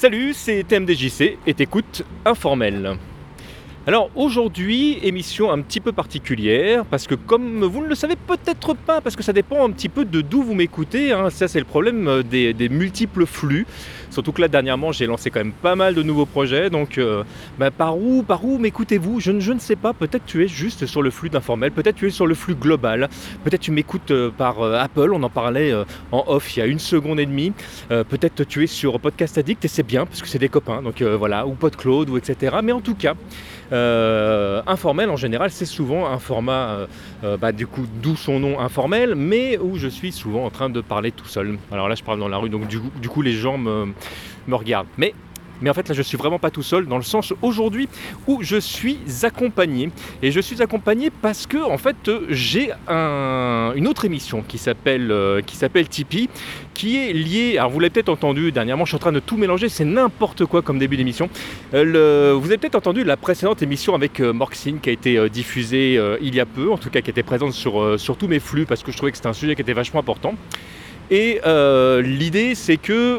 Salut, c'est TMDJC et t'écoutes Informel. Alors aujourd'hui, émission un petit peu particulière, parce que comme vous ne le savez peut-être pas, parce que ça dépend un petit peu de d'où vous m'écoutez, hein, ça c'est le problème des multiples flux, surtout que là dernièrement j'ai lancé quand même pas mal de nouveaux projets, donc par où m'écoutez-vous ? Je ne sais pas, peut-être tu es juste sur le flux d'Informel, peut-être tu es sur le flux global, peut-être tu m'écoutes par Apple, on en parlait en off il y a 1 seconde et demie, peut-être tu es sur Podcast Addict et c'est bien, parce que c'est des copains, donc voilà, ou PodClaude, ou etc. Mais en tout cas... Informel en général, c'est souvent un format du coup d'où son nom Informel, mais où je suis souvent en train de parler tout seul. Alors là je parle dans la rue, donc du coup les gens me regardent, mais en fait là je suis vraiment pas tout seul, dans le sens aujourd'hui où je suis accompagné, et je suis accompagné parce que en fait j'ai une autre émission qui s'appelle Tipeee, qui est lié, alors vous l'avez peut-être entendu dernièrement, je suis en train de tout mélanger, c'est n'importe quoi comme début d'émission. Vous avez peut-être entendu la précédente émission avec Morxine qui a été diffusée il y a peu, en tout cas qui était présente sur tous mes flux parce que je trouvais que c'était un sujet qui était vachement important. Et l'idée, c'est que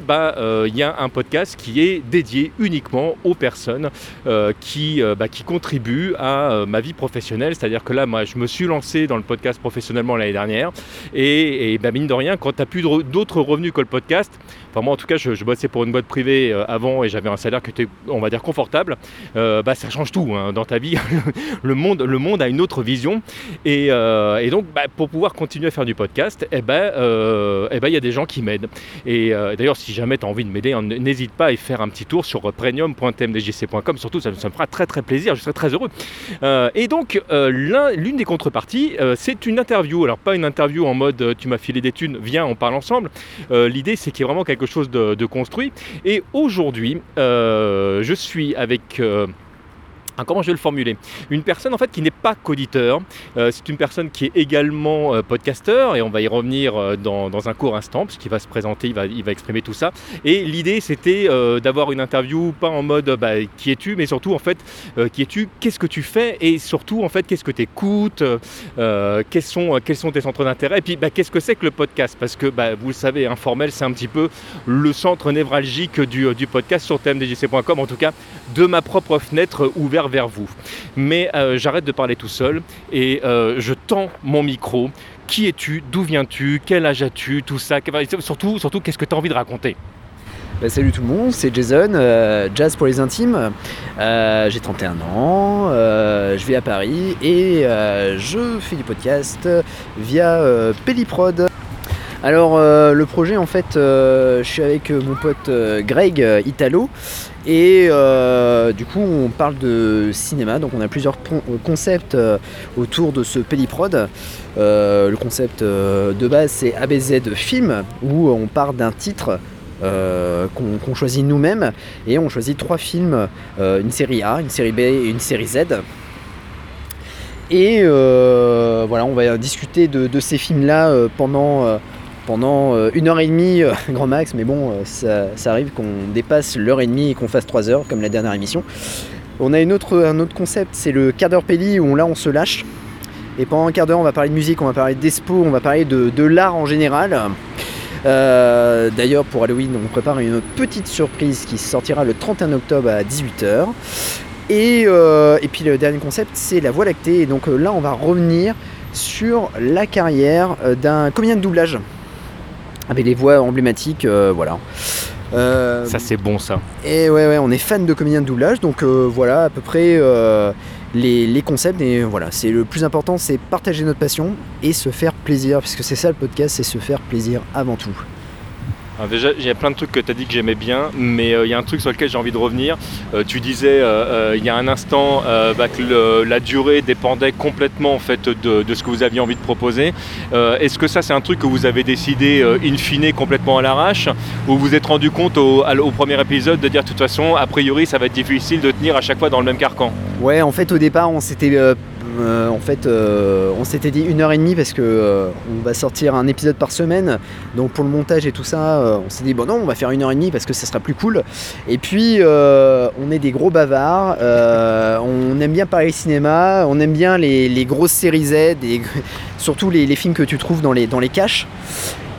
y a un podcast qui est dédié uniquement aux personnes qui contribuent à ma vie professionnelle. C'est-à-dire que là, moi, je me suis lancé dans le podcast professionnellement l'année dernière. Et mine de rien, quand tu n'as plus d'autres revenus que le podcast, enfin moi en tout cas, je bossais pour une boîte privée avant et j'avais un salaire qui était, on va dire, confortable. Ça change tout hein, dans ta vie. le monde a une autre vision. Et donc, pour pouvoir continuer à faire du podcast, il y a des gens qui m'aident. Et d'ailleurs, si jamais tu as envie de m'aider, n'hésite pas à y faire un petit tour sur premium.tmdjc.com. Surtout, ça me fera très très plaisir, je serai très heureux. L'une des contreparties, c'est une interview. Alors, pas une interview en mode tu m'as filé des thunes, viens, on parle ensemble. L'idée, c'est qu'il y ait vraiment quelque chose de construit. Et aujourd'hui, je suis avec... comment je vais le formuler ? Une personne en fait qui n'est pas qu'auditeur, c'est une personne qui est également podcasteur, et on va y revenir dans un court instant puisqu'il va se présenter, il va exprimer tout ça. Et l'idée c'était d'avoir une interview pas en mode qui es-tu, mais surtout en fait qui es-tu, qu'est-ce que tu fais, et surtout en fait qu'est-ce que tu écoutes, quels sont tes centres d'intérêt, et puis qu'est-ce que c'est que le podcast, parce que vous le savez, Informel c'est un petit peu le centre névralgique du podcast sur tmdjc.com, en tout cas de ma propre fenêtre ouverte vers vous. Mais j'arrête de parler tout seul et je tends mon micro. Qui es-tu ? D'où viens-tu ? Quel âge as-tu ? Tout ça. Surtout, qu'est-ce que tu as envie de raconter ? Salut tout le monde, c'est Jason, Jazz pour les intimes. J'ai 31 ans, je vis à Paris et je fais du podcast via PeliProd. Alors le projet en fait, je suis avec mon pote Greg Italo et du coup on parle de cinéma, donc on a plusieurs concepts autour de ce PeliProd. Le concept de base c'est ABZ Film, où on part d'un titre qu'on choisit nous-mêmes et on choisit 3 films, une série A, une série B et une série Z. Et voilà, on va discuter de ces films-là pendant 1 heure et demie, grand max, mais bon, ça arrive qu'on dépasse 1 heure et demie et qu'on fasse 3 heures, comme la dernière émission. On a un autre concept, c'est le quart d'heure Péli, où là on se lâche. Et pendant un quart d'heure, on va parler de musique, on va parler d'expo, on va parler de l'art en général. D'ailleurs, pour Halloween, on prépare une petite surprise qui sortira le 31 octobre à 18h. Et puis le dernier concept, c'est la Voie lactée. Et donc là, on va revenir sur la carrière d'un comédien de doublage, avec les voix emblématiques, voilà. Ça c'est bon ça. Et ouais, on est fan de comédiens de doublage, donc voilà à peu près les concepts. Et voilà, c'est le plus important, c'est partager notre passion et se faire plaisir, parce que c'est ça le podcast, c'est se faire plaisir avant tout. Alors déjà, il y a plein de trucs que tu as dit que j'aimais bien, mais il y a un truc sur lequel j'ai envie de revenir. Tu disais il y a un instant que la durée dépendait complètement en fait, de ce que vous aviez envie de proposer. Est-ce que ça, c'est un truc que vous avez décidé in fine complètement à l'arrache, ou vous êtes rendu compte au premier épisode de dire de toute façon, a priori, ça va être difficile de tenir à chaque fois dans le même carcan ? Ouais, en fait, au départ, on s'était dit 1 heure et demie parce que on va sortir un épisode par semaine, donc pour le montage et tout ça on s'est dit bon non, on va faire 1 heure et demie parce que ça sera plus cool, et puis on est des gros bavards, on aime bien parler cinéma, on aime bien les grosses séries Z et surtout les films que tu trouves dans les caches.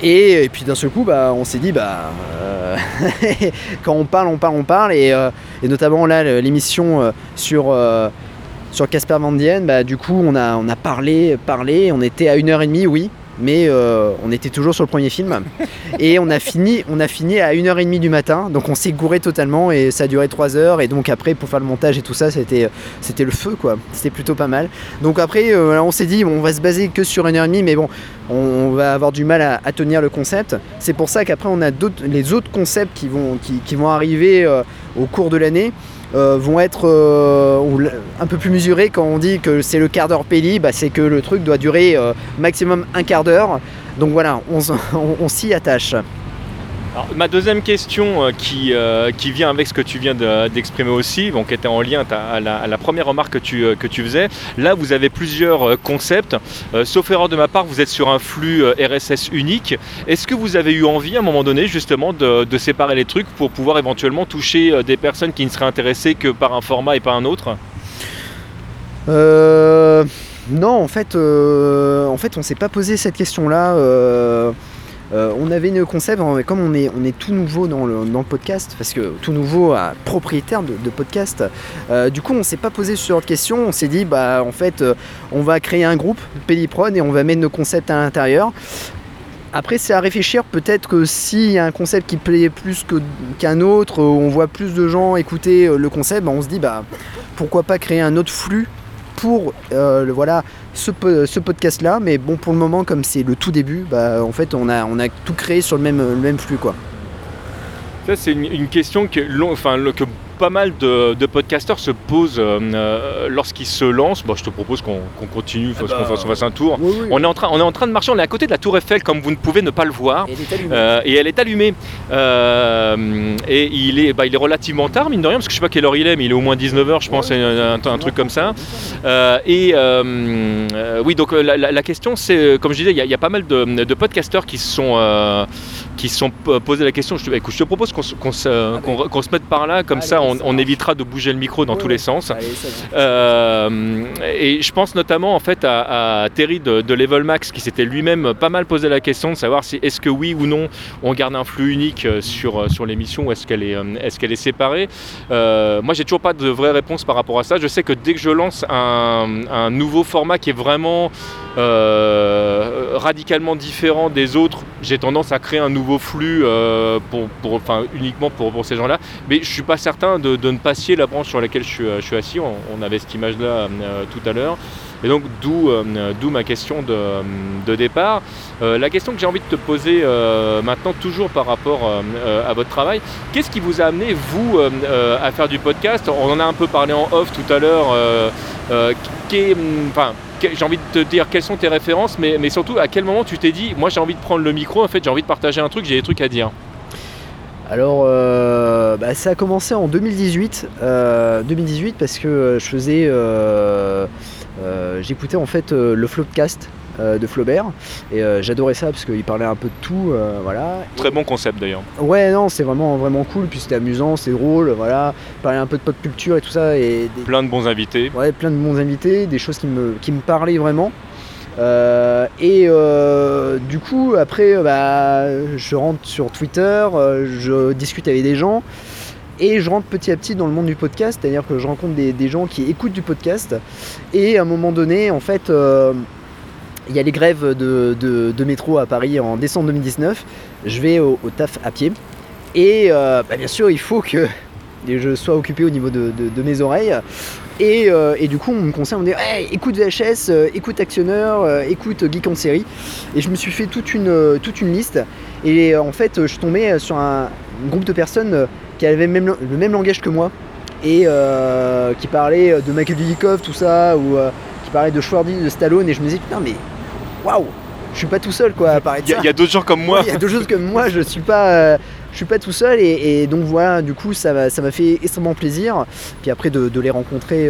Et puis d'un seul coup, on s'est dit, quand on parle, et notamment là, l'émission sur Casper Van Dien, du coup, on a parlé, on était à 1h30, oui, mais on était toujours sur le premier film, et on a fini à 1h30 du matin, donc on s'est gouré totalement, et ça a duré 3 heures, et donc après, pour faire le montage et tout ça, c'était le feu, quoi, c'était plutôt pas mal. Donc après, on s'est dit, on va se baser que sur 1h30, mais bon, on va avoir du mal à tenir le concept. C'est pour ça qu'après, on a les autres concepts qui vont arriver au cours de l'année, vont être un peu plus mesurés. Quand on dit que c'est le quart d'heure Peli, c'est que le truc doit durer maximum un quart d'heure. Donc voilà, on s'y attache. Alors, ma deuxième question qui vient avec ce que tu viens d'exprimer aussi, donc était en lien à la première remarque que tu faisais. Là, vous avez plusieurs concepts. Sauf erreur de ma part, vous êtes sur un flux RSS unique. Est-ce que vous avez eu envie à un moment donné justement de séparer les trucs pour pouvoir éventuellement toucher des personnes qui ne seraient intéressées que par un format et pas un autre ? Non, en fait, on ne s'est pas posé cette question-là. On avait le concept, comme on est tout nouveau dans le podcast, parce que tout nouveau propriétaire de podcast, du coup on s'est pas posé sur cette question. On s'est dit en fait on va créer un groupe PeliProd et on va mettre nos concepts à l'intérieur. Après, c'est à réfléchir, peut-être que s'il y a un concept qui plaît plus qu'un autre, on voit plus de gens écouter le concept, on se dit pourquoi pas créer un autre flux pour ce podcast là. Mais bon, pour le moment, comme c'est le tout début, en fait on a tout créé sur le même flux, quoi. Ça, c'est une question que pas mal de podcasteurs se posent lorsqu'ils se lancent. Je te propose qu'on continue, qu'on fasse un tour. Oui, oui. On est en train de marcher, on est à côté de la Tour Eiffel, comme vous ne pouvez ne pas le voir. Et elle est allumée. Et il est relativement tard, mine de rien, parce que je ne sais pas quelle heure il est, mais il est au moins 19h, je pense, ouais, un truc comme ça. Oui, donc la question, c'est, comme je disais, il y a pas mal de podcasteurs qui se sont posés la question. Je te propose qu'on se mette par là, comme ça on évitera de bouger le micro dans tous les sens. Allez, et je pense notamment en fait à Thierry de Levelmax, qui s'était lui-même pas mal posé la question de savoir si est-ce que oui ou non on garde un flux unique sur l'émission, ou est-ce qu'elle est séparée. Moi, j'ai toujours pas de vraie réponse par rapport à ça. Je sais que dès que je lance un nouveau format qui est vraiment radicalement différent des autres, j'ai tendance à créer un nouveau flux uniquement pour ces gens-là. Mais je suis pas certain de ne pas scier la branche sur laquelle je suis assis. On avait cette image-là tout à l'heure. Et donc d'où ma question de départ. La question que j'ai envie de te poser maintenant, toujours par rapport à votre travail, qu'est-ce qui vous a amené, vous, à faire du podcast ? On en a un peu parlé en off tout à l'heure. J'ai envie de te dire quelles sont tes références, mais surtout à quel moment tu t'es dit, moi j'ai envie de prendre le micro, en fait j'ai envie de partager un truc, j'ai des trucs à dire. Alors ça a commencé en 2018, parce que je faisais, j'écoutais en fait le Floodcast de Flaubert, et j'adorais ça parce qu'il parlait un peu de tout, voilà. Très bon concept d'ailleurs. Ouais, non, c'est vraiment cool, puis c'était amusant, c'est drôle, voilà. Il parlait un peu de pop culture et tout ça, et plein de bons invités. Ouais, plein de bons invités, des choses qui me parlaient vraiment. Du coup, après, je rentre sur Twitter, je discute avec des gens. Et je rentre petit à petit dans le monde du podcast, c'est-à-dire que je rencontre des gens qui écoutent du podcast. Et à un moment donné, en fait, il y a les grèves de métro à Paris en décembre 2019. Je vais au taf à pied. Et bien sûr, il faut que je sois occupé au niveau de mes oreilles. Et du coup, on me conseille, on me dit hey, écoute VHS, écoute Actionneur, écoute Geek en série. Et je me suis fait toute une liste. Et en fait, je suis tombé sur un groupe de personnes qui avaient le même langage que moi, et qui parlaient de Michael Dudikoff, tout ça, ou qui parlaient de Schwarzenegger, de Stallone. Et je me disais putain, mais waouh, je suis pas tout seul, quoi, à parler de ça. Il y a d'autres gens comme moi. Il y a d'autres gens comme moi, je suis pas tout seul, et donc voilà, du coup ça m'a fait extrêmement plaisir, puis après de les rencontrer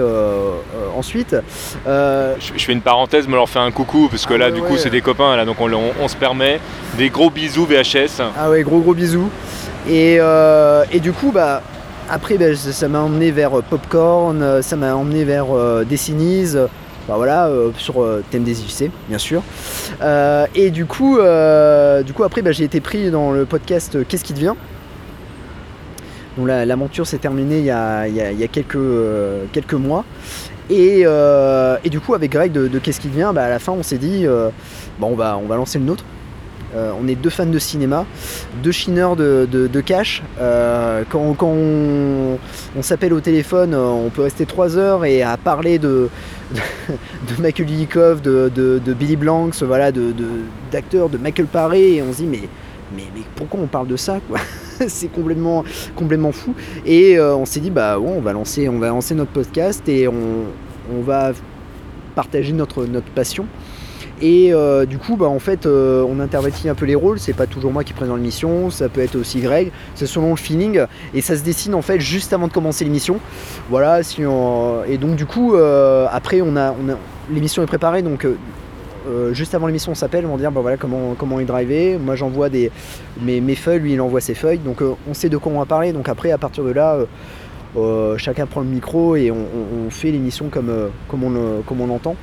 ensuite. Je fais une parenthèse, mais on leur fait un coucou, parce que là du coup c'est des copains là, donc on se permet des gros bisous VHS. Ah ouais, gros bisous. Et du coup après ça m'a emmené vers Popcorn, ça m'a emmené vers Destiny's, Bah voilà, sur TMDJC, bien sûr. Et du coup après j'ai été pris dans le podcast Qu'est-ce qui devient. Donc l'aventure s'est terminée il y a quelques mois. Et du coup avec Greg de Qu'est-ce qui devient, à la fin on s'est dit on va lancer le nôtre. On est deux fans de cinéma, deux chineurs de cash. Quand on s'appelle au téléphone, on peut rester 3 heures et à parler de Michael Hilikov, de Billy Blanks, voilà, d'acteurs, de Michael Paré, et on se dit mais pourquoi on parle de ça quoi. C'est complètement fou. Et on s'est dit on va lancer notre podcast et on va partager notre passion. Et du coup, on intervertit un peu les rôles. C'est pas toujours moi qui présente l'émission, ça peut être aussi Greg. C'est selon le feeling et ça se dessine en fait juste avant de commencer l'émission. Voilà. Et donc du coup, après on a l'émission est préparée. Donc juste avant l'émission, on s'appelle, on va dire voilà comment est drivé. Moi j'envoie mes feuilles, lui il envoie ses feuilles. Donc on sait de quoi on va parler. Donc après, à partir de là. Chacun prend le micro et on fait l'émission comme on l'entend.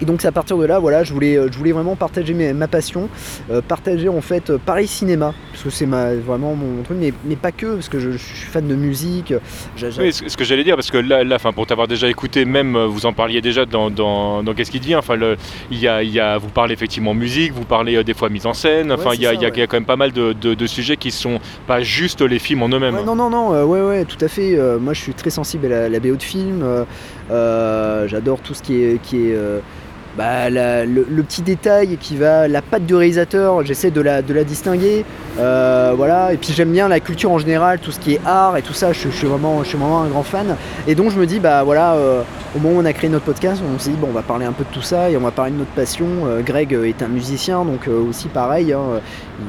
Et donc c'est à partir de là, voilà, je voulais vraiment partager ma passion, partager en fait Paris cinéma, parce que c'est vraiment mon truc, mais pas que, parce que je suis fan de musique. Oui, ce que j'allais dire, parce que là pour t'avoir déjà écouté, même vous en parliez déjà dans Qu'est-ce qui devient, vous parlez effectivement musique, vous parlez des fois mise en scène, il y a quand même pas mal de sujets qui sont pas juste les films en eux-mêmes. Ouais, non, tout à fait. Moi je suis très sensible à la BO de film, j'adore tout ce qui est le petit détail qui va, la patte du réalisateur, j'essaie de la distinguer, voilà. Et puis j'aime bien la culture en général, tout ce qui est art et tout ça, je suis vraiment un grand fan. Et donc je me dis au moment où on a créé notre podcast, on s'est dit on va parler un peu de tout ça et on va parler de notre passion. Greg est un musicien, donc aussi pareil, hein,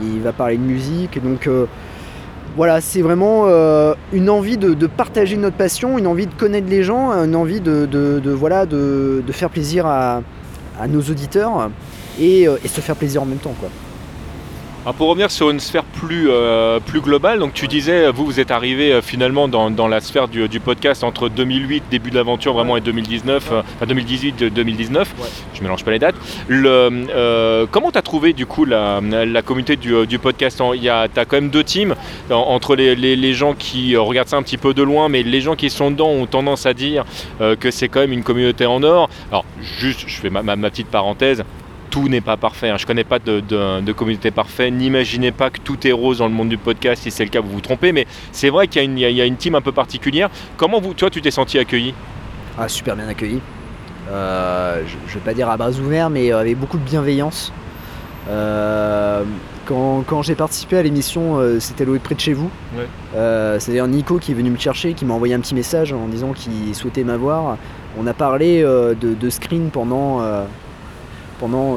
il va parler de musique, donc voilà, c'est vraiment une envie de partager notre passion, une envie de connaître les gens, une envie de faire plaisir à nos auditeurs et se faire plaisir en même temps quoi. Alors pour revenir sur une sphère plus globale, donc tu disais, vous êtes arrivé finalement dans la sphère du podcast entre 2008, début de l'aventure vraiment, et 2019, 2018-2019, je mélange pas les dates. Comment t'as trouvé du coup la communauté du podcast? T'as quand même deux teams, entre les gens qui regardent ça un petit peu de loin, mais les gens qui sont dedans ont tendance à dire que c'est quand même une communauté en or. Alors juste, je fais ma petite parenthèse. Tout n'est pas parfait, hein. Je ne connais pas de communauté parfaite, n'imaginez pas que tout est rose dans le monde du podcast, si c'est le cas vous vous trompez, mais c'est vrai qu'il y a une team un peu particulière. Comment toi tu t'es senti accueilli? Ah, super bien accueilli, je ne vais pas dire à bras ouverts, mais avec beaucoup de bienveillance. Quand j'ai participé à l'émission, c'était Loïc près de chez vous, ouais. C'est-à-dire Nico qui est venu me chercher, qui m'a envoyé un petit message en disant qu'il souhaitait m'avoir. On a parlé de screen pendant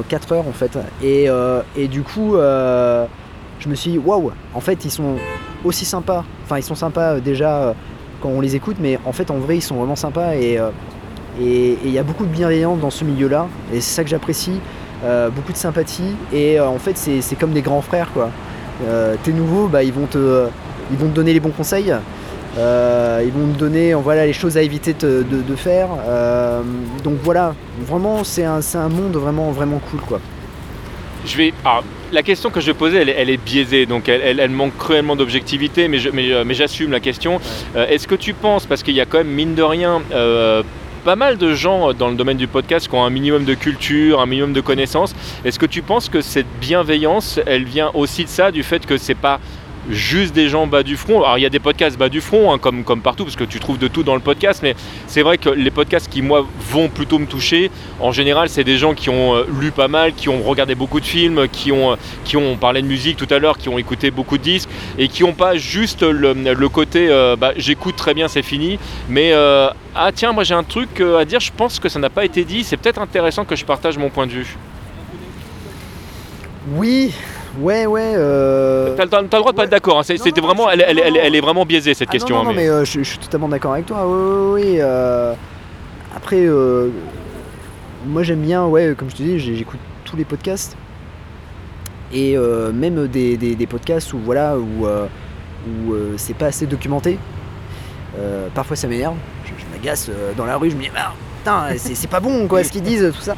4 heures en fait, et du coup je me suis dit waouh, en fait ils sont aussi sympas, enfin ils sont sympas déjà quand on les écoute, mais en fait en vrai ils sont vraiment sympas, et il y a beaucoup de bienveillance dans ce milieu là et c'est ça que j'apprécie, beaucoup de sympathie, et en fait c'est comme des grands frères quoi. T'es nouveau, ils vont te donner les bons conseils, ils vont me donner les choses à éviter de faire, donc voilà, vraiment c'est un monde vraiment, vraiment cool quoi. La question que je vais poser, elle est biaisée, donc elle manque cruellement d'objectivité, mais j'assume la question. Est-ce que tu penses, parce qu'il y a quand même mine de rien pas mal de gens dans le domaine du podcast qui ont un minimum de culture, un minimum de connaissances, est-ce que tu penses que cette bienveillance, elle vient aussi de ça, du fait que c'est pas juste des gens bas du front? Alors il y a des podcasts bas du front, hein, comme partout, parce que tu trouves de tout dans le podcast, mais c'est vrai que les podcasts qui moi vont plutôt me toucher en général, c'est des gens qui ont lu pas mal, qui ont regardé beaucoup de films, qui ont parlé de musique tout à l'heure, qui ont écouté beaucoup de disques et qui n'ont pas juste le côté j'écoute très bien, c'est fini, mais ah tiens, moi j'ai un truc à dire, je pense que ça n'a pas été dit, c'est peut-être intéressant que je partage mon point de vue. Oui. Ouais. T'as le droit de pas être d'accord. Hein. C'était vraiment, elle est vraiment biaisée cette question. Non, mais je suis totalement d'accord avec toi. Oui. Après, moi j'aime bien, comme je te dis, j'écoute tous les podcasts et même des podcasts où c'est pas assez documenté. Parfois ça m'énerve. Je m'agace dans la rue, je me dis putain, c'est pas bon quoi ce qu'ils disent, tout ça.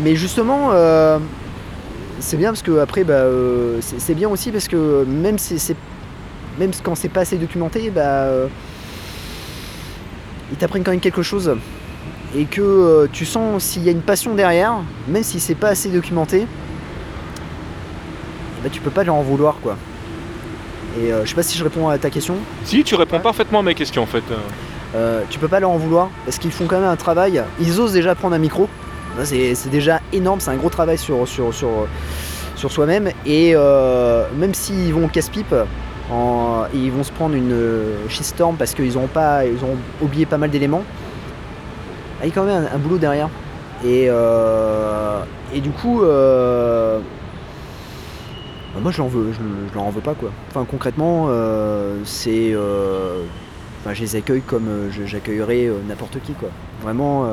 Mais justement, c'est bien parce que après, bah, c'est bien aussi parce que même si c'est même quand c'est pas assez documenté, bah, ils t'apprennent quand même quelque chose et que tu sens s'il y a une passion derrière, même si c'est pas assez documenté, bah, tu peux pas leur en vouloir quoi. Et je sais pas si je réponds à ta question. Si, tu réponds parfaitement à mes questions en fait. Tu peux pas leur en vouloir parce qu'ils font quand même un travail. Ils osent déjà prendre un micro. C'est déjà énorme, c'est un gros travail sur soi-même. Et même s'ils vont au casse-pipe, ils vont se prendre une shitstorm parce qu'ils ont oublié pas mal d'éléments. Il y a quand même un boulot derrière. Et du coup, bah moi je leur en veux pas quoi. Enfin concrètement, c'est... Enfin, je les accueille comme j'accueillerais n'importe qui quoi. Vraiment,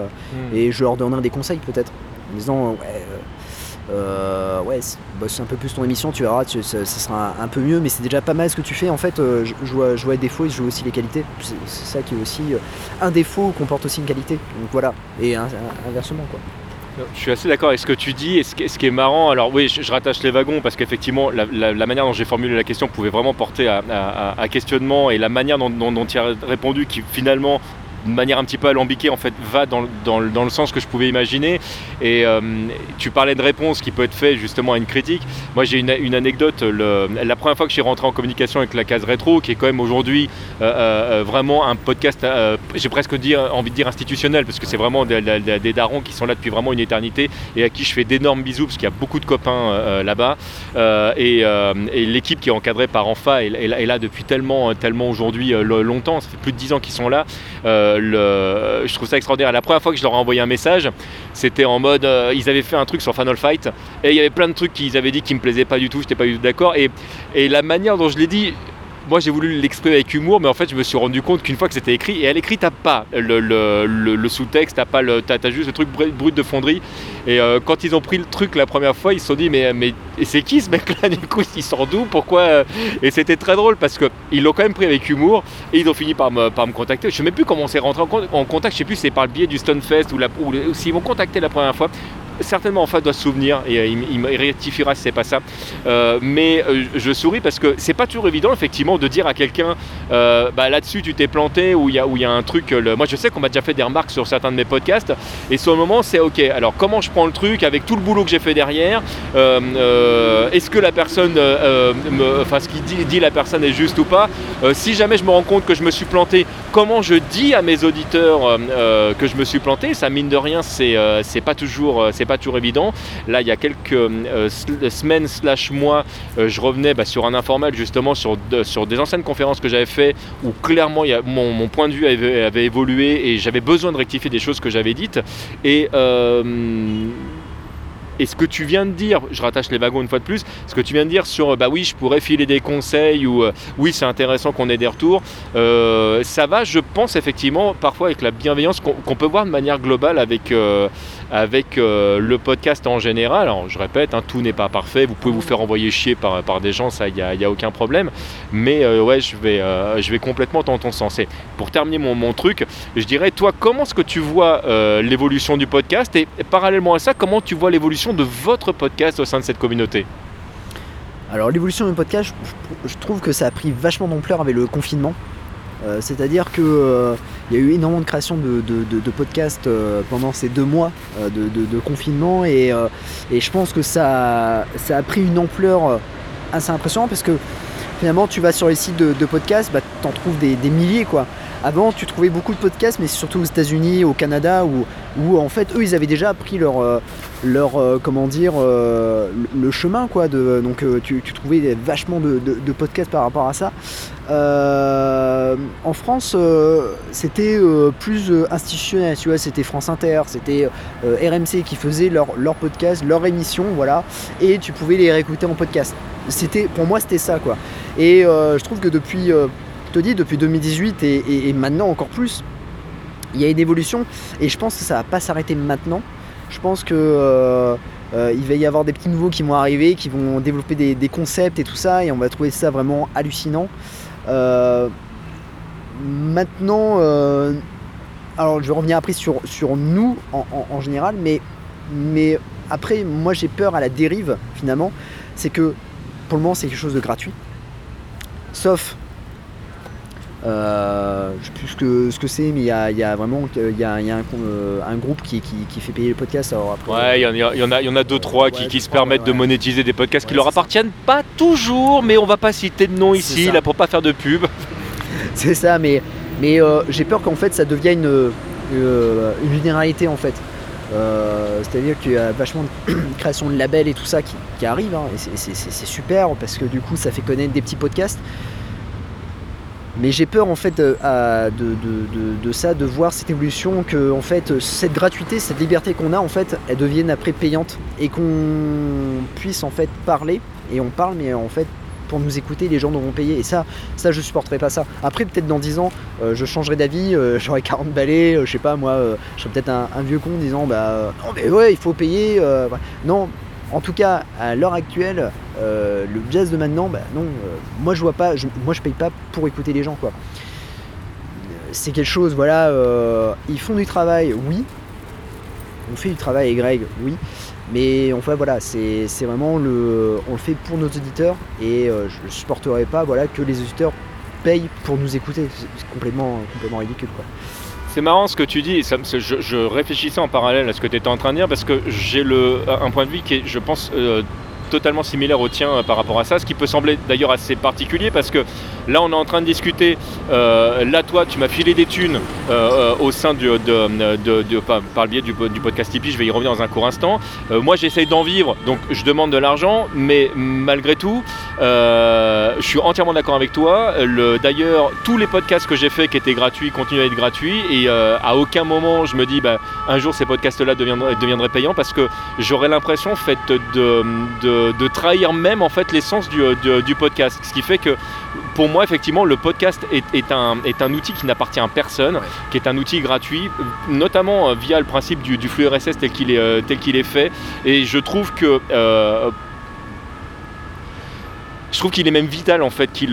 et je leur donnerai des conseils peut-être en disant ouais, bosse un peu plus ton émission, tu verras, ça sera un peu mieux, mais c'est déjà pas mal ce que tu fais en fait. Je vois les défauts et je vois aussi les qualités, c'est ça qui est aussi un défaut comporte aussi une qualité, donc voilà, et inversement quoi. Je suis assez d'accord avec ce que tu dis, et ce qui est marrant, alors oui, je rattache les wagons parce qu'effectivement la manière dont j'ai formulé la question pouvait vraiment porter à questionnement, et la manière dont tu as répondu qui finalement, de manière un petit peu alambiquée en fait, va dans le sens que je pouvais imaginer. Et tu parlais de réponse qui peut être faite justement à une critique. Moi j'ai une anecdote, la première fois que je suis rentré en communication avec la Case Rétro, qui est quand même aujourd'hui vraiment un podcast, j'ai presque envie de dire institutionnel, parce que c'est vraiment des darons qui sont là depuis vraiment une éternité et à qui je fais d'énormes bisous parce qu'il y a beaucoup de copains là-bas, et l'équipe qui est encadrée par Enfa est là depuis tellement aujourd'hui longtemps, ça fait plus de 10 ans qu'ils sont là. Je trouve ça extraordinaire. La première fois que je leur ai envoyé un message, c'était en mode ils avaient fait un truc sur Final Fight et il y avait plein de trucs qu'ils avaient dit qui me plaisaient pas du tout, j'étais pas du tout d'accord, et la manière dont je l'ai dit, moi j'ai voulu l'exprimer avec humour, mais en fait je me suis rendu compte qu'une fois que c'était écrit, et à l'écrit t'as pas le sous-texte, t'as juste le truc brut de fonderie. Et quand ils ont pris le truc la première fois, ils se sont dit mais c'est qui ce mec là, du coup il sort d'où, pourquoi? Et c'était très drôle parce que ils l'ont quand même pris avec humour et ils ont fini par me contacter. Je sais même plus comment on s'est rentré en contact, je sais plus si c'est par le biais du Stonefest ou s'ils m'ont contacté la première fois. Certainement, Enfa doit se souvenir et il me rectifiera si c'est pas ça. Mais je souris parce que c'est pas toujours évident, effectivement, de dire à quelqu'un bah, là-dessus tu t'es planté, ou il y a un truc. Moi je sais qu'on m'a déjà fait des remarques sur certains de mes podcasts, et sur le moment c'est ok. Alors comment je prends le truc avec tout le boulot que j'ai fait derrière, est-ce que la personne, enfin ce qu'il dit la personne est juste ou pas, si jamais je me rends compte que je me suis planté, comment je dis à mes auditeurs que je me suis planté? Ça, mine de rien, c'est pas toujours évident. Là il y a quelques semaines / mois, je revenais sur un informel justement sur des anciennes conférences que j'avais fait, où clairement mon point de vue avait évolué et j'avais besoin de rectifier des choses que j'avais dites. Et ce que tu viens de dire, je rattache les wagons une fois de plus, ce que tu viens de dire sur bah oui je pourrais filer des conseils, ou oui c'est intéressant qu'on ait des retours, ça va, je pense, effectivement parfois avec la bienveillance qu'on peut voir de manière globale avec le podcast en général. Alors je répète, tout n'est pas parfait, vous pouvez vous faire envoyer chier par des gens, ça y a aucun problème, mais ouais, je vais complètement dans ton sens. Et pour terminer mon truc, je dirais, toi, comment est-ce que tu vois l'évolution du podcast, et parallèlement à ça, comment tu vois l'évolution de votre podcast au sein de cette communauté? Alors l'évolution du podcast, je trouve que ça a pris vachement d'ampleur avec le confinement, c'est-à-dire que il y a eu énormément de création de podcasts pendant ces 2 mois de confinement, et je pense que ça a pris une ampleur assez impressionnante, parce que finalement tu vas sur les sites de podcasts, bah, t'en trouves des milliers quoi. Avant tu trouvais beaucoup de podcasts, mais surtout aux États-Unis, au Canada, où en fait eux ils avaient déjà pris leur comment dire, le chemin quoi, donc tu trouvais vachement de podcasts par rapport à ça. En France c'était plus institutionnel, tu vois, c'était France Inter, c'était RMC qui faisait leur podcast, leur émission, voilà, et tu pouvais les réécouter en podcast. Pour moi c'était ça quoi. Et je trouve que depuis 2018 et maintenant encore plus, il y a une évolution, et je pense que ça va pas s'arrêter maintenant. Je pense que il va y avoir des petits nouveaux qui vont arriver, qui vont développer des concepts et tout ça, et on va trouver ça vraiment hallucinant. Maintenant alors je vais revenir après sur nous en général, mais après moi j'ai peur à la dérive finalement, c'est que pour le moment c'est quelque chose de gratuit, sauf je sais plus ce que c'est, mais il y a vraiment il y a un groupe qui fait payer le podcast. Alors après, ouais, il y en a deux trois qui se permettent de monétiser des podcasts qui leur appartiennent pas toujours, mais on va pas citer de nom ici là pour pas faire de pub. C'est ça, mais j'ai peur qu'en fait ça devienne une généralité en fait. C'est-à-dire qu'il y a vachement de création de labels et tout ça qui arrive, hein, et c'est super parce que du coup ça fait connaître des petits podcasts. Mais j'ai peur en fait de ça, de voir cette évolution, que en fait cette gratuité, cette liberté qu'on a en fait, elle devienne après payante et qu'on puisse en fait parler, et on parle mais en fait pour nous écouter les gens devront payer, et ça je supporterai pas ça. Après peut-être dans 10 ans je changerai d'avis, j'aurai 40 balais, je sais pas moi, je serai peut-être un vieux con disant non mais ouais il faut payer, non. En tout cas, à l'heure actuelle, le jazz de maintenant, non, moi je vois pas, moi je paye pas pour écouter les gens, quoi. C'est quelque chose, voilà, ils font du travail, oui. On fait du travail avec Greg, oui. Mais enfin voilà, c'est vraiment on le fait pour nos auditeurs, et je supporterai pas, voilà, que les auditeurs payent pour nous écouter. C'est complètement ridicule, quoi. C'est marrant ce que tu dis, je réfléchissais en parallèle à ce que tu étais en train de dire, parce que j'ai un point de vue qui est, je pense, totalement similaire au tien par rapport à ça, ce qui peut sembler d'ailleurs assez particulier, parce que là on est en train de discuter, là toi tu m'as filé des thunes au sein par le biais du podcast Tipeee, je vais y revenir dans un court instant, moi j'essaye d'en vivre, donc je demande de l'argent, mais malgré tout, je suis entièrement d'accord avec toi. D'ailleurs, tous les podcasts que j'ai fait qui étaient gratuits continuent à être gratuits, et à aucun moment je me dis un jour ces podcasts-là deviendraient payants, parce que j'aurais l'impression en fait de trahir même en fait l'essence du podcast. Ce qui fait que pour moi effectivement le podcast est un outil qui n'appartient à personne, qui est un outil gratuit, notamment via le principe du flux RSS tel qu'il est fait, et je trouve que je trouve qu'il est même vital en fait qu'il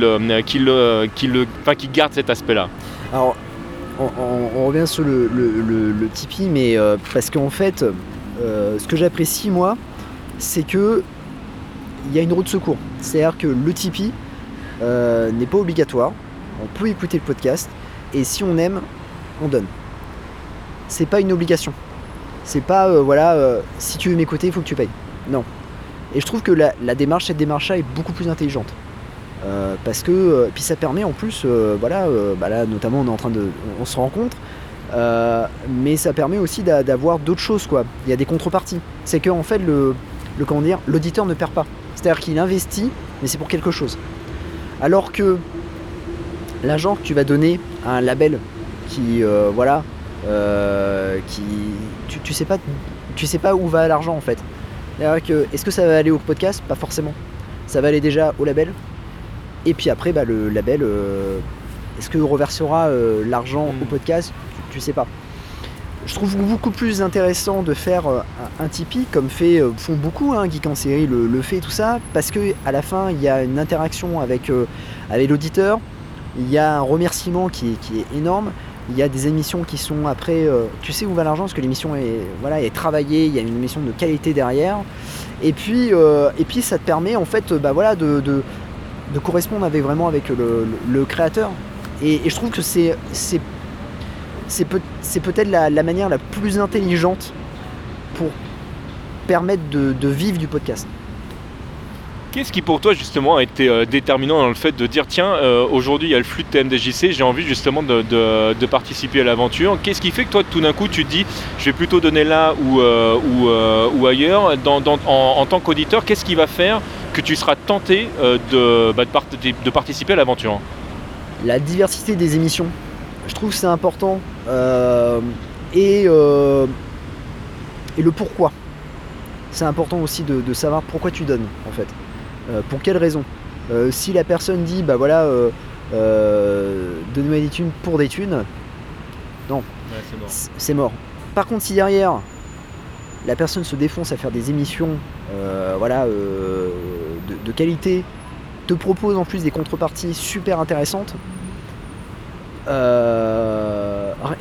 garde cet aspect-là. Alors, on revient sur le Tipeee, mais parce qu'en fait, ce que j'apprécie moi, c'est que il y a une roue de secours. C'est-à-dire que le Tipeee n'est pas obligatoire. On peut écouter le podcast, et si on aime, on donne. C'est pas une obligation. C'est pas si tu veux m'écouter, il faut que tu payes. Non. Et je trouve que cette démarche-là est beaucoup plus intelligente, parce que puis ça permet en plus, là notamment on se rencontre, mais ça permet aussi d'avoir d'autres choses, quoi. Il y a des contreparties. C'est que en fait l'auditeur ne perd pas. C'est-à-dire qu'il investit, mais c'est pour quelque chose. Alors que l'argent que tu vas donner à un label qui tu sais pas où va l'argent en fait. Est-ce que ça va aller au podcast? Pas forcément. Ça va aller déjà au label. Et puis après, le label, est-ce que reversera l'argent au podcast? Tu sais pas. Je trouve beaucoup plus intéressant de faire un Tipeee, comme font beaucoup, hein, Geek en série le fait, tout ça, parce que à la fin, il y a une interaction avec l'auditeur, il y a un remerciement qui est énorme. Il y a des émissions qui sont après, tu sais où va l'argent, parce que l'émission est travaillée, il y a une émission de qualité derrière, et puis ça te permet en fait de correspondre avec le créateur, et je trouve que c'est peut-être la manière la plus intelligente pour permettre de vivre du podcast. Qu'est-ce qui pour toi justement a été déterminant dans le fait de dire tiens, aujourd'hui il y a le flux de TMDJC, j'ai envie justement de participer à l'aventure? Qu'est-ce qui fait que toi tout d'un coup tu te dis je vais plutôt donner là ou ailleurs en tant qu'auditeur? Qu'est-ce qui va faire que tu seras tenté de participer à l'aventure? La diversité des émissions, je trouve que c'est important, et le pourquoi. C'est important aussi de savoir pourquoi tu donnes en fait. Pour quelle raison? Si la personne dit donne-moi des thunes pour des thunes, non, ouais, c'est mort. Par contre, si derrière la personne se défonce à faire des émissions de qualité, te propose en plus des contreparties super intéressantes,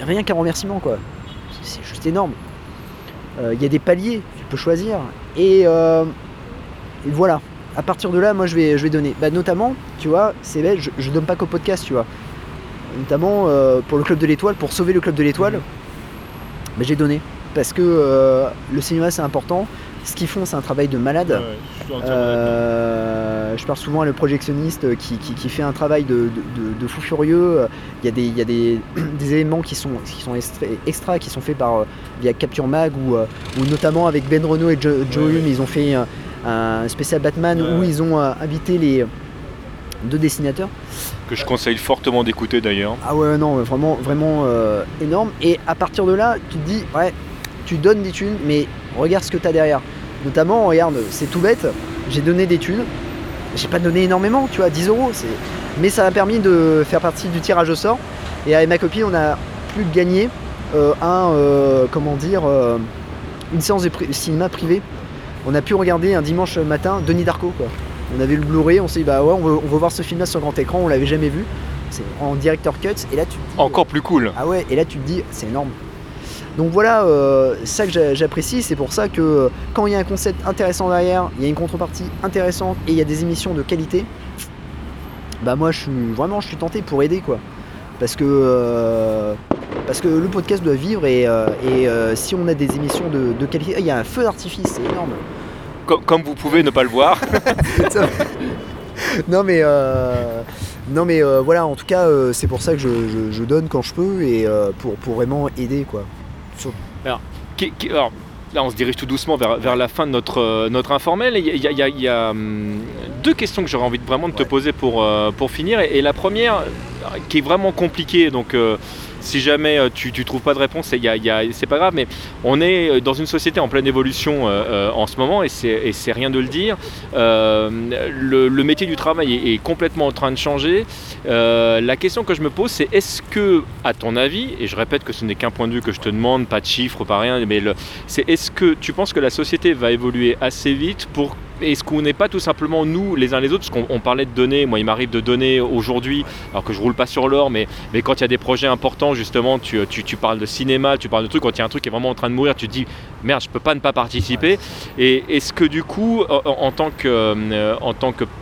rien qu'un remerciement, quoi. C'est juste énorme. Il y a des paliers, tu peux choisir. Et voilà. À partir de là, moi, je vais donner. Bah, notamment, tu vois, c'est bête, je donne pas qu'au podcast, tu vois. Notamment pour le Club de l'Étoile, pour sauver le Club de l'Étoile, bah, j'ai donné. Parce que le cinéma, c'est important. Ce qu'ils font, c'est un travail de malade. Ouais, je parle souvent à le projectionniste qui fait un travail de fou furieux. Il y a des éléments qui sont extra, qui sont faits par via Capture Mag ou notamment avec Ben Renault et Joe Hume, ils ont fait un spécial Batman où ils ont invité les deux dessinateurs. Que je conseille fortement d'écouter d'ailleurs. Ah ouais, non, vraiment, vraiment énorme. Et à partir de là, tu te dis, ouais, tu donnes des thunes, mais regarde ce que tu as derrière. Notamment, regarde, c'est tout bête, j'ai donné des thunes, j'ai pas donné énormément, tu vois, 10 €, c'est... mais ça m'a permis de faire partie du tirage au sort, et avec ma copine, on a pu gagner une séance de cinéma privée. On a pu regarder un dimanche matin Denis Darko, quoi. On avait le Blu-ray, on s'est dit, bah ouais, on veut voir ce film-là sur grand écran, on l'avait jamais vu, c'est en director cut, et là tu te dis... Encore plus cool. Ah ouais, et là tu te dis, c'est énorme. Donc voilà, ça que j'apprécie, c'est pour ça que quand il y a un concept intéressant derrière, il y a une contrepartie intéressante et il y a des émissions de qualité, bah moi je suis tenté pour aider, quoi. Parce que le podcast doit vivre et si on a des émissions de qualité, il y a un feu d'artifice, c'est énorme. Comme vous pouvez ne pas le voir. Non mais voilà, en tout cas c'est pour ça que je donne quand je peux et pour vraiment aider, quoi. Alors, là on se dirige tout doucement vers la fin de notre informel. Il y a deux questions que j'aurais envie de te poser pour finir, et la première qui est vraiment compliquée, donc si jamais tu trouves pas de réponse, c'est pas grave, mais on est dans une société en pleine évolution en ce moment, et c'est rien de le dire. Le métier du travail est complètement en train de changer. La question que je me pose, c'est est-ce que, à ton avis, et je répète que ce n'est qu'un point de vue que je te demande, pas de chiffres, pas rien, mais c'est est-ce que tu penses que la société va évoluer assez vite pour... Est-ce qu'on n'est pas tout simplement nous les uns les autres, parce qu'on parlait de données, moi il m'arrive de donner aujourd'hui, alors que je roule pas sur l'or, mais quand il y a des projets importants, justement, tu parles de cinéma, tu parles de trucs, quand il y a un truc qui est vraiment en train de mourir, tu te dis merde, je peux pas ne pas participer. Et est-ce que du coup, en tant que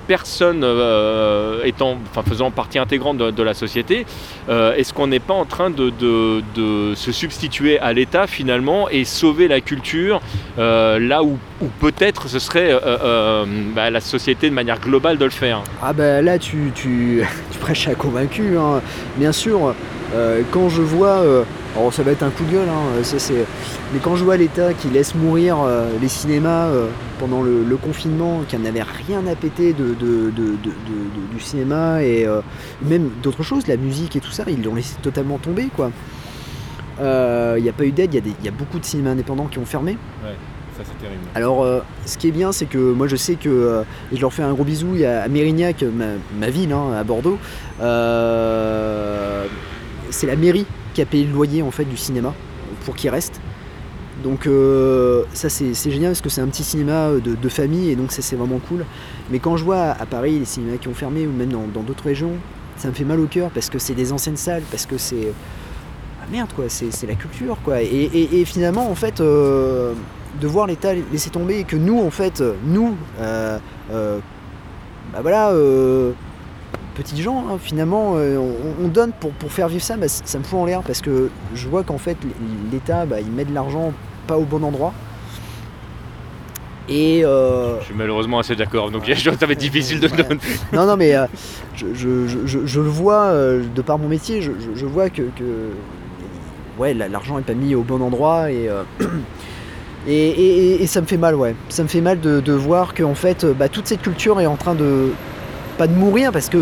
personne faisant partie intégrante de la société, est-ce qu'on n'est pas en train de se substituer à l'État finalement et sauver la culture là où peut-être ce serait la société de manière globale de le faire? Ah bah là tu prêches à convaincu, hein. Bien sûr, quand je vois alors ça va être un coup de gueule, hein, ça c'est... mais quand je vois l'État qui laisse mourir les cinémas pendant le confinement, qui n'avait rien à péter du cinéma et même d'autres choses, la musique et tout ça, ils l'ont laissé totalement tomber, quoi. Il n'y a pas eu d'aide, il y a beaucoup de cinémas indépendants qui ont fermé. Ouais. Ça, c'est terrible. Alors, ce qui est bien, c'est que moi, je sais que, et je leur fais un gros bisou, il y a à Mérignac, ma ville, hein, à Bordeaux, c'est la mairie qui a payé le loyer, en fait, du cinéma pour qu'il reste. Donc, ça, c'est génial, parce que c'est un petit cinéma de famille, et donc ça, c'est vraiment cool. Mais quand je vois à Paris les cinémas qui ont fermé, ou même dans d'autres régions, ça me fait mal au cœur, parce que c'est des anciennes salles, parce que c'est... Ah merde, quoi, c'est la culture, quoi. Et finalement, en fait... de voir l'État laisser tomber, et que nous, en fait, petites gens, hein, finalement, on donne pour faire vivre ça, bah, ça me fout en l'air, parce que je vois qu'en fait, l'État, bah, il met de l'argent pas au bon endroit. Et je suis malheureusement assez d'accord, donc ça va être difficile de le donner. Non, mais je le vois, de par mon métier, je vois que ouais, l'argent n'est pas mis au bon endroit, et ça me fait mal, ouais. Ça me fait mal de voir que, en fait, bah, toute cette culture est en train de... pas de mourir, parce que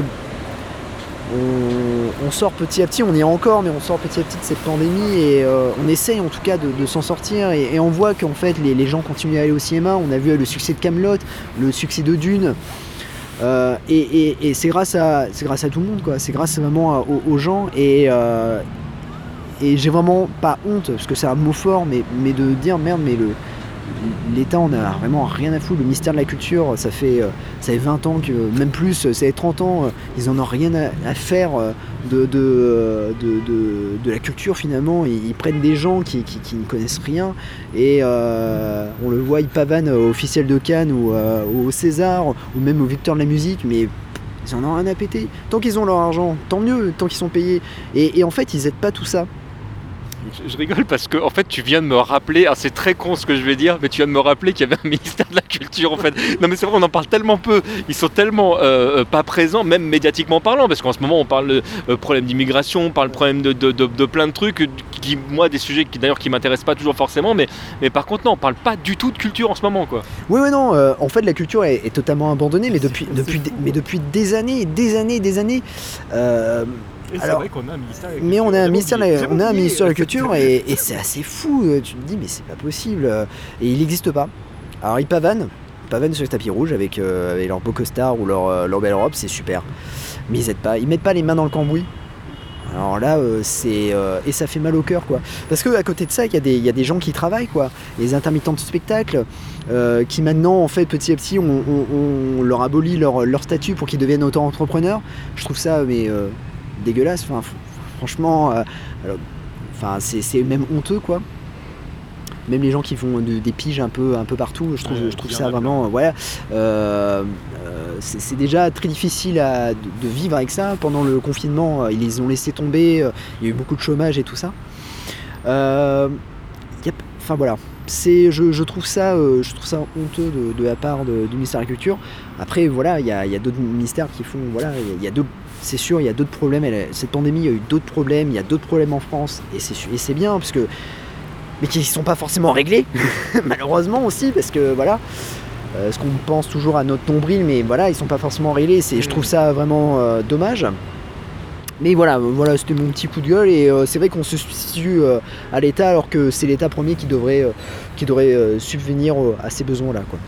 on sort petit à petit, on y est encore, mais on sort petit à petit de cette pandémie, et on essaye en tout cas de s'en sortir, et on voit qu'en fait les gens continuent à aller au cinéma. On a vu le succès de Kaamelott, le succès de Dune, et c'est grâce à tout le monde, quoi. C'est grâce vraiment aux gens, et j'ai vraiment pas honte, parce que c'est un mot fort, mais de dire merde, mais l'État en a vraiment rien à foutre. Le ministère de la Culture, ça fait 20 ans, que, même plus, ça fait 30 ans, ils en ont rien à faire de la culture finalement. Ils prennent des gens qui ne connaissent rien et on le voit, ils pavanent au Officiel de Cannes ou au César ou même au Victoires de la Musique, mais ils en ont rien à péter. Tant qu'ils ont leur argent, tant mieux, tant qu'ils sont payés. Et en fait, ils n'aident pas tout ça. Je rigole parce que en fait tu viens de me rappeler, alors c'est très con ce que je vais dire, mais tu viens de me rappeler qu'il y avait un ministère de la Culture en fait. Non mais c'est vrai, on en parle tellement peu, ils sont tellement pas présents, même médiatiquement parlant, parce qu'en ce moment on parle de problème d'immigration, on parle problème de plein de trucs, qui, moi des sujets qui d'ailleurs qui m'intéressent pas toujours forcément, mais par contre non, on parle pas du tout de culture en ce moment quoi. Oui mais non, en fait la culture est totalement abandonnée, mais depuis des années. Et alors, c'est vrai qu'on a un ministère de la Culture. Mais on a un ministère de la Culture et c'est assez fou. Tu te dis, mais c'est pas possible. Et il n'existe pas. Alors, ils pavanent sur le tapis rouge avec leur beau costard ou leur belle robe, c'est super. Mais ils aident pas. Ils mettent pas les mains dans le cambouis. Alors là, et ça fait mal au cœur, quoi. Parce qu'à côté de ça, il y a des gens qui travaillent, quoi. Les intermittents de spectacle, qui maintenant, en fait, petit à petit, on leur abolit leur statut pour qu'ils deviennent auto-entrepreneurs. Je trouve ça, mais. Dégueulasse, enfin, franchement, alors, c'est même honteux quoi. Même les gens qui font des piges un peu partout, je trouve ça vraiment, voilà. C'est déjà très difficile de vivre avec ça. Pendant le confinement, ils les ont laissé tomber. Il y a eu beaucoup de chômage et tout ça. Enfin voilà. Je trouve ça honteux de la part du ministère de la Culture. Après voilà, il y a d'autres ministères qui font, voilà, c'est sûr, il y a d'autres problèmes. Cette pandémie, il y a eu d'autres problèmes. Il y a d'autres problèmes en France, et c'est bien, parce que mais qui ne sont pas forcément réglés, malheureusement aussi, parce que voilà, ce qu'on pense toujours à notre nombril, mais voilà, ils sont pas forcément réglés. Je trouve ça vraiment dommage. Mais voilà, c'était mon petit coup de gueule, et c'est vrai qu'on se substitue à l'État, alors que c'est l'État premier qui devrait subvenir à ces besoins-là, quoi.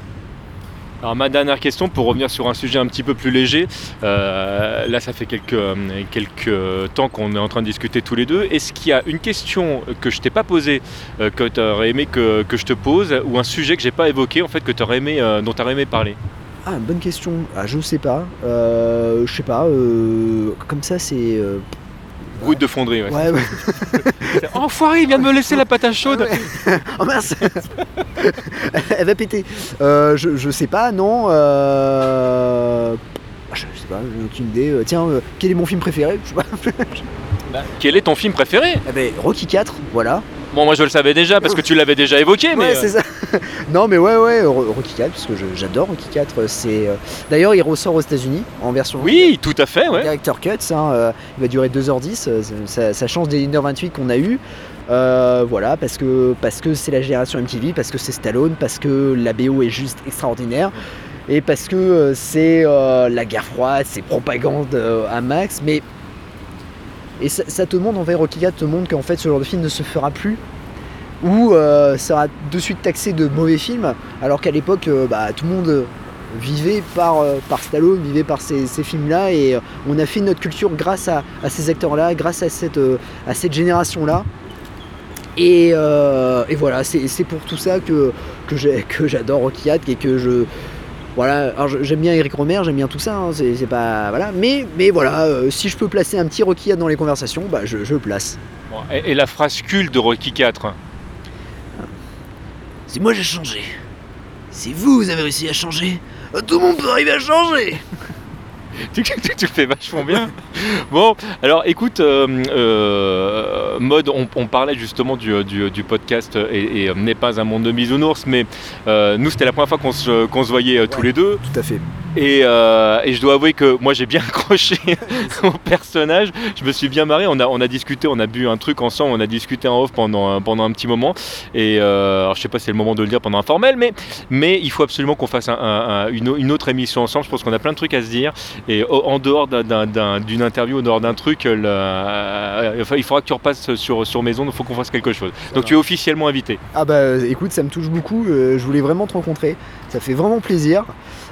Alors ma dernière question, pour revenir sur un sujet un petit peu plus léger, là ça fait quelques temps qu'on est en train de discuter tous les deux. Est-ce qu'il y a une question que je t'ai pas posée, que tu aurais aimé que je te pose, ou un sujet que j'ai pas évoqué en fait, que t'aurais aimé, dont tu aurais aimé parler? Ah, bonne question. Ah, je sais pas. Comme ça, c'est. Route de fonderie, ouais. Enfoiré, il vient de me laisser la patate chaude. Ouais. Oh mince. Elle va péter. Je sais pas, j'ai aucune idée. Tiens, quel est mon film préféré? Je sais pas. Bah, quel est ton film préféré? Rocky IV, voilà. Bon, moi je le savais déjà parce que tu l'avais déjà évoqué, mais. Ouais, c'est ça. Non, mais ouais, Rocky IV, parce que j'adore Rocky IV. D'ailleurs, il ressort aux États-Unis en version. Oui, tout à fait, ouais. Director Cut, hein, il va durer 2h10. Ça change des 1h28 qu'on a eu. Voilà, parce que c'est la génération MTV, parce que c'est Stallone, parce que la BO est juste extraordinaire. Et parce que c'est la guerre froide, c'est propagande à max, mais. Et ça te montre, en fait, Rocky IV te montre qu'en fait ce genre de film ne se fera plus, ou sera de suite taxé de mauvais film, alors qu'à l'époque tout le monde vivait par Stallone, vivait par ces films-là, et on a fait notre culture grâce à ces acteurs-là, grâce à cette génération-là. Et voilà, c'est pour tout ça que j'adore Rocky IV et que je... Voilà, alors j'aime bien Eric Rohmer, j'aime bien tout ça, hein, c'est pas... Voilà, mais voilà, si je peux placer un petit Rocky IV dans les conversations, bah je le place. Bon, et la phrase culte de Rocky IV, hein. Si moi j'ai changé, si vous avez réussi à changer, tout le monde peut arriver à changer. Tu le fais vachement bien. Bon, alors écoute, Mode, on parlait justement du podcast et n'est pas un monde de bisounours, mais nous c'était la première fois qu'on se voyait tous les deux. Tout à fait. Et je dois avouer que moi j'ai bien accroché mon personnage, je me suis bien marré, on a discuté, on a bu un truc ensemble, on a discuté en off pendant un petit moment, et alors je sais pas si c'est le moment de le dire pendant un formel, mais il faut absolument qu'on fasse une autre émission ensemble. Je pense qu'on a plein de trucs à se dire, et en dehors d'une interview, en dehors d'un truc, il faudra que tu repasses sur Maison, il faut qu'on fasse quelque chose. Donc tu es officiellement invité. Ah bah écoute, ça me touche beaucoup, je voulais vraiment te rencontrer, ça fait vraiment plaisir.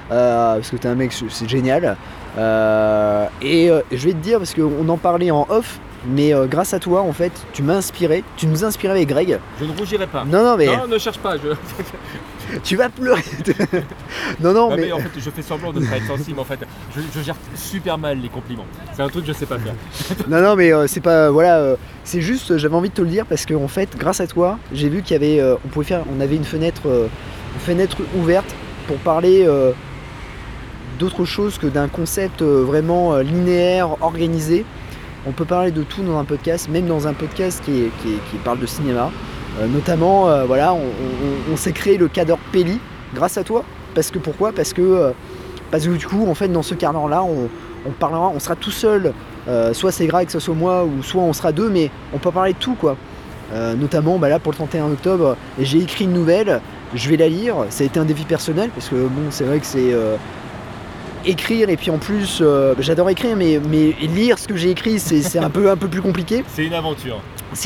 Parce que t'es un mec, c'est génial, et je vais te dire, parce qu'on en parlait en off, mais grâce à toi en fait tu m'as inspiré, tu nous inspirais avec Greg. Je ne rougirai pas. Non non mais. Non ne cherche pas. Tu vas pleurer. Non mais en fait je fais semblant de ne pas être sensible en fait. Je gère super mal les compliments. C'est un truc que je sais pas faire. C'est pas voilà. C'est juste j'avais envie de te le dire parce que en fait grâce à toi j'ai vu qu'il y avait on avait une fenêtre ouverte pour parler. D'autre chose que d'un concept vraiment linéaire, organisé. On peut parler de tout dans un podcast, même dans un podcast qui parle de cinéma. Notamment, on s'est créé le cadre Peli grâce à toi. Parce que pourquoi ? Parce que du coup, en fait, dans ce cadre-là, on parlera, on sera tout seul. Soit c'est Greg, soit moi, ou soit on sera deux, mais on peut parler de tout, quoi. Notamment, là, pour le 31 octobre, j'ai écrit une nouvelle. Je vais la lire. Ça a été un défi personnel, parce que bon, c'est vrai que c'est... écrire et puis en plus j'adore écrire mais lire ce que j'ai écrit c'est un peu plus compliqué. C'est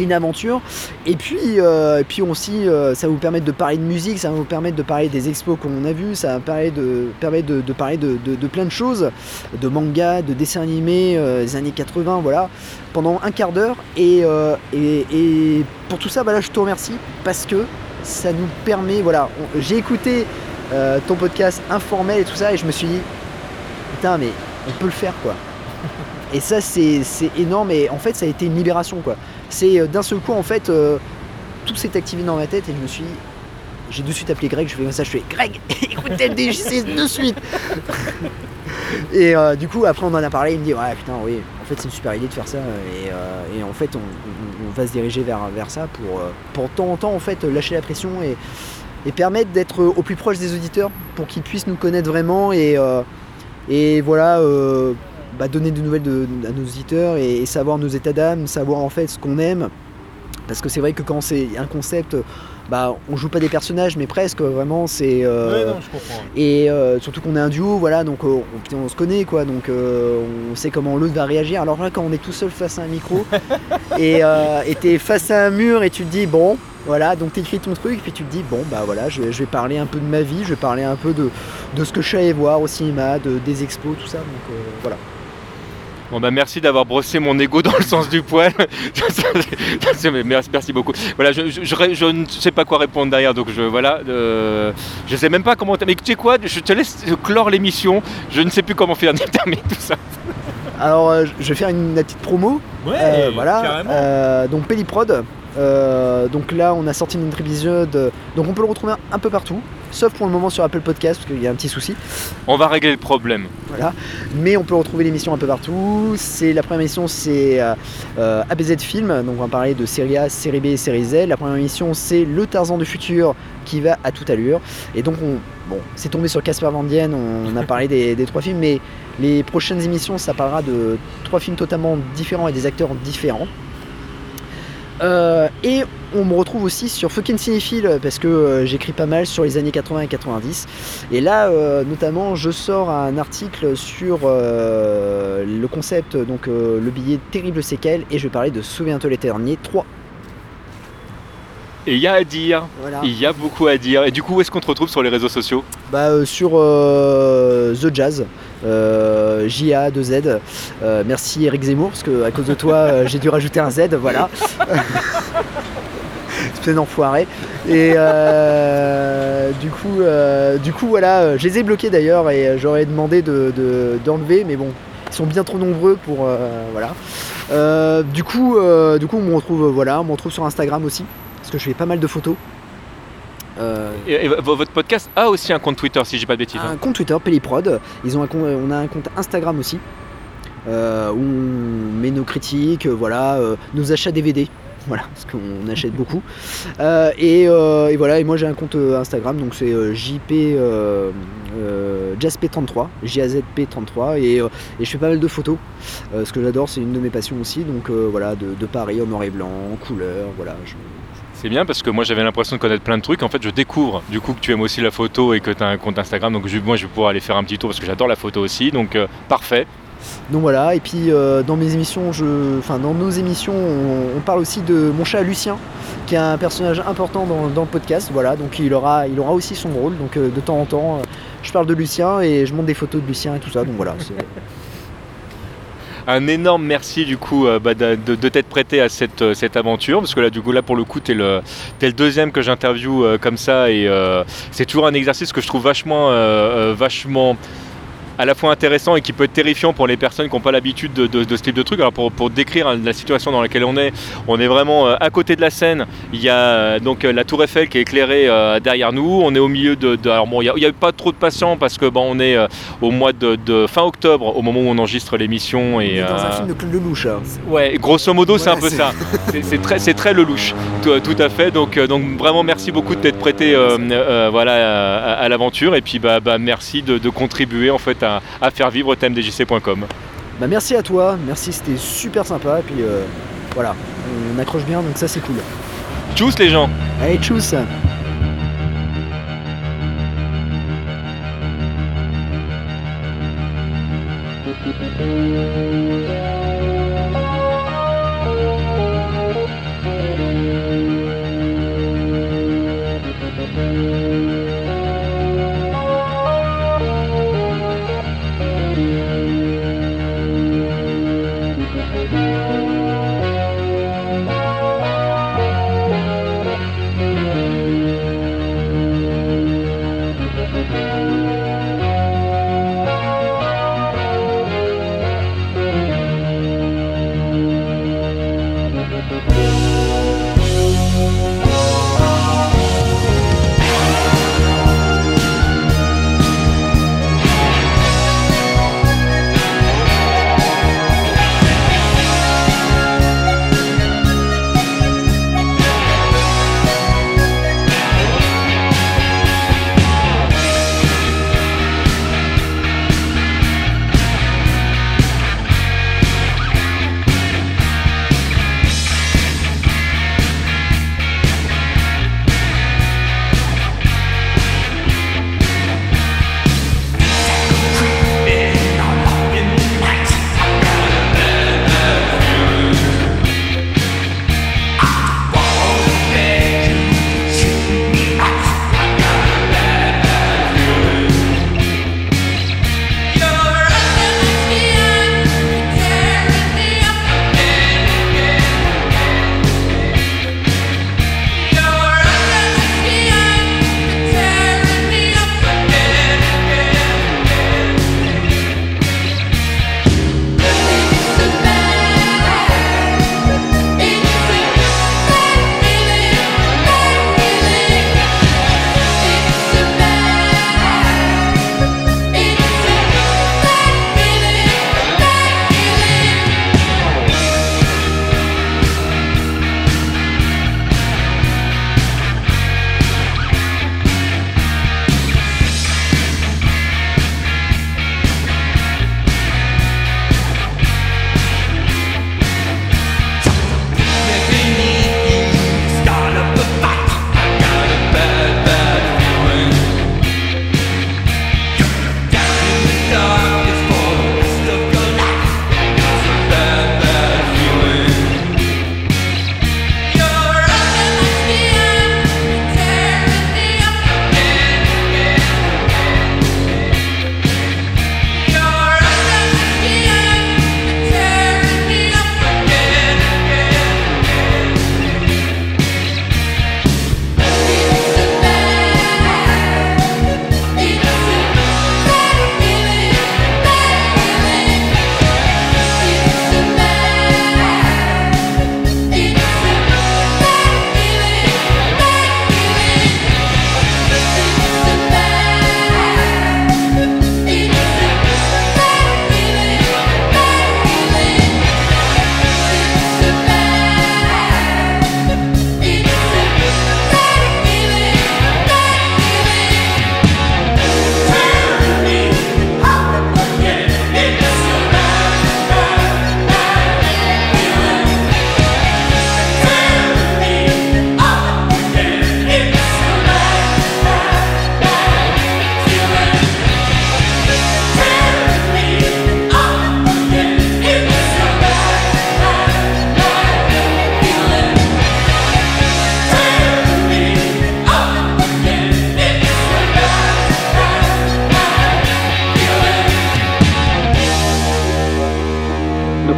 une aventure et puis aussi ça va vous permettre de parler de musique, ça va vous permettre de parler des expos qu'on a vus, ça va permettre de parler de plein de choses, de manga, de dessins animés des années 80 pendant un quart d'heure et pour tout ça je te remercie parce que ça nous permet j'ai écouté ton podcast informel et tout ça et je me suis dit putain mais on peut le faire quoi. Et ça c'est énorme et en fait ça a été une libération quoi. C'est d'un seul coup en fait tout s'est activé dans ma tête et je me suis dit, j'ai de suite appelé Greg, je fais Greg écoute TMDJC de suite. Et du coup après on en a parlé, il me dit ouais putain oui en fait c'est une super idée de faire ça et en fait on va se diriger vers ça pour de temps en temps en fait lâcher la pression et permettre d'être au plus proche des auditeurs pour qu'ils puissent nous connaître vraiment et donner des nouvelles à nos auditeurs et savoir nos états d'âme, savoir en fait ce qu'on aime. Parce que c'est vrai que quand c'est un concept, on joue pas des personnages mais presque vraiment c'est... Ouais, non, je comprends. Et surtout qu'on est un duo, donc on se connaît quoi, donc on sait comment l'autre va réagir. Alors là quand on est tout seul face à un micro et t'es face à un mur et tu te dis bon... donc t'écris ton truc puis tu te dis je vais parler un peu de ma vie, je vais parler un peu de ce que je suis allé voir au cinéma, des expos, tout ça, donc voilà. Bon merci d'avoir brossé mon ego dans le sens du poil. Merci beaucoup. Je ne sais pas quoi répondre derrière, donc je sais même pas comment... Mais tu sais quoi, je te laisse clore l'émission, je ne sais plus comment faire terminer tout ça. Alors je vais faire une petite promo, carrément. Donc PeliProd. Donc là on a sorti notre épisode, donc on peut le retrouver un peu partout sauf pour le moment sur Apple Podcast parce qu'il y a un petit souci, on va régler le problème mais on peut retrouver l'émission un peu partout. C'est la première émission, c'est ABZ Film, donc on va parler de série A, série B et série Z. La première émission c'est le Tarzan du futur qui va à toute allure et donc c'est tombé sur Casper Van Dien, on a parlé des trois films, mais les prochaines émissions ça parlera de trois films totalement différents et des acteurs différents. Et on me retrouve aussi sur Fucking Cinéphile parce que j'écris pas mal sur les années 80 et 90 et là notamment je sors un article sur le concept, donc le billet terrible séquelle, et je vais parler de Souviens-toi l'été dernier 3. Et il y a à dire, il y a beaucoup à dire. Et du coup, où est-ce qu'on te retrouve sur les réseaux sociaux ? Sur The Jazz, JA2Z. Merci Eric Zemmour, parce que à cause de toi, j'ai dû rajouter un Z, C'est un enfoiré. Et du coup, je les ai bloqués d'ailleurs, et j'aurais demandé d'enlever, mais bon, ils sont bien trop nombreux pour... Du coup, on me retrouve, sur Instagram aussi. Parce que je fais pas mal de photos. Et votre podcast a aussi un compte Twitter, si j'ai pas de bêtises. Un compte Twitter, PeliProd. On a un compte Instagram aussi, où on met nos critiques, nos achats DVD. Parce qu'on achète beaucoup. Et moi j'ai un compte Instagram, donc c'est JazP33, JAZP33, et je fais pas mal de photos. Ce que j'adore, c'est une de mes passions aussi, donc de Paris, en noir et blanc, en couleur, C'est bien parce que moi j'avais l'impression de connaître plein de trucs. En fait, je découvre du coup que tu aimes aussi la photo et que tu as un compte Instagram. Donc moi je vais pouvoir aller faire un petit tour parce que j'adore la photo aussi. Donc parfait. Donc voilà. Et puis dans nos émissions, on parle aussi de mon chat Lucien, qui est un personnage important dans le podcast. Donc il aura aussi son rôle. Donc de temps en temps, je parle de Lucien et je monte des photos de Lucien et tout ça. Donc voilà. Un énorme merci du coup de t'être prêté à cette aventure, parce que là du coup là pour le coup t'es le deuxième que j'interviewe comme ça, et c'est toujours un exercice que je trouve vachement à la fois intéressant et qui peut être terrifiant pour les personnes qui n'ont pas l'habitude de ce type de truc. Alors pour décrire la situation dans laquelle on est vraiment à côté de la scène. Il y a donc la Tour Eiffel qui est éclairée derrière nous. On est au milieu alors bon, il n'y a eu pas trop de patients parce que bon, on est au mois de fin octobre au moment où on enregistre l'émission. Et on est dans un film de Claude Lelouch. Hein. Ouais, grosso modo, voilà, c'est un peu ça. C'est très Lelouch, tout à fait. Donc vraiment merci beaucoup de t'être prêté à l'aventure, et puis merci de contribuer en fait à faire vivre tmdjc.com. Merci à toi, merci, c'était super sympa, et puis voilà, on accroche bien, donc ça c'est cool. Tchuss les gens. Allez, tchuss.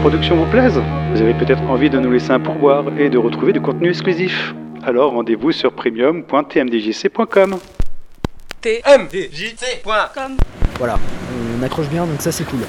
production vous plaise, vous avez peut-être envie de nous laisser un pourboire et de retrouver du contenu exclusif. Alors rendez-vous sur premium.tmdjc.com. Tmdjc.com. Voilà, on accroche bien, donc ça c'est cool.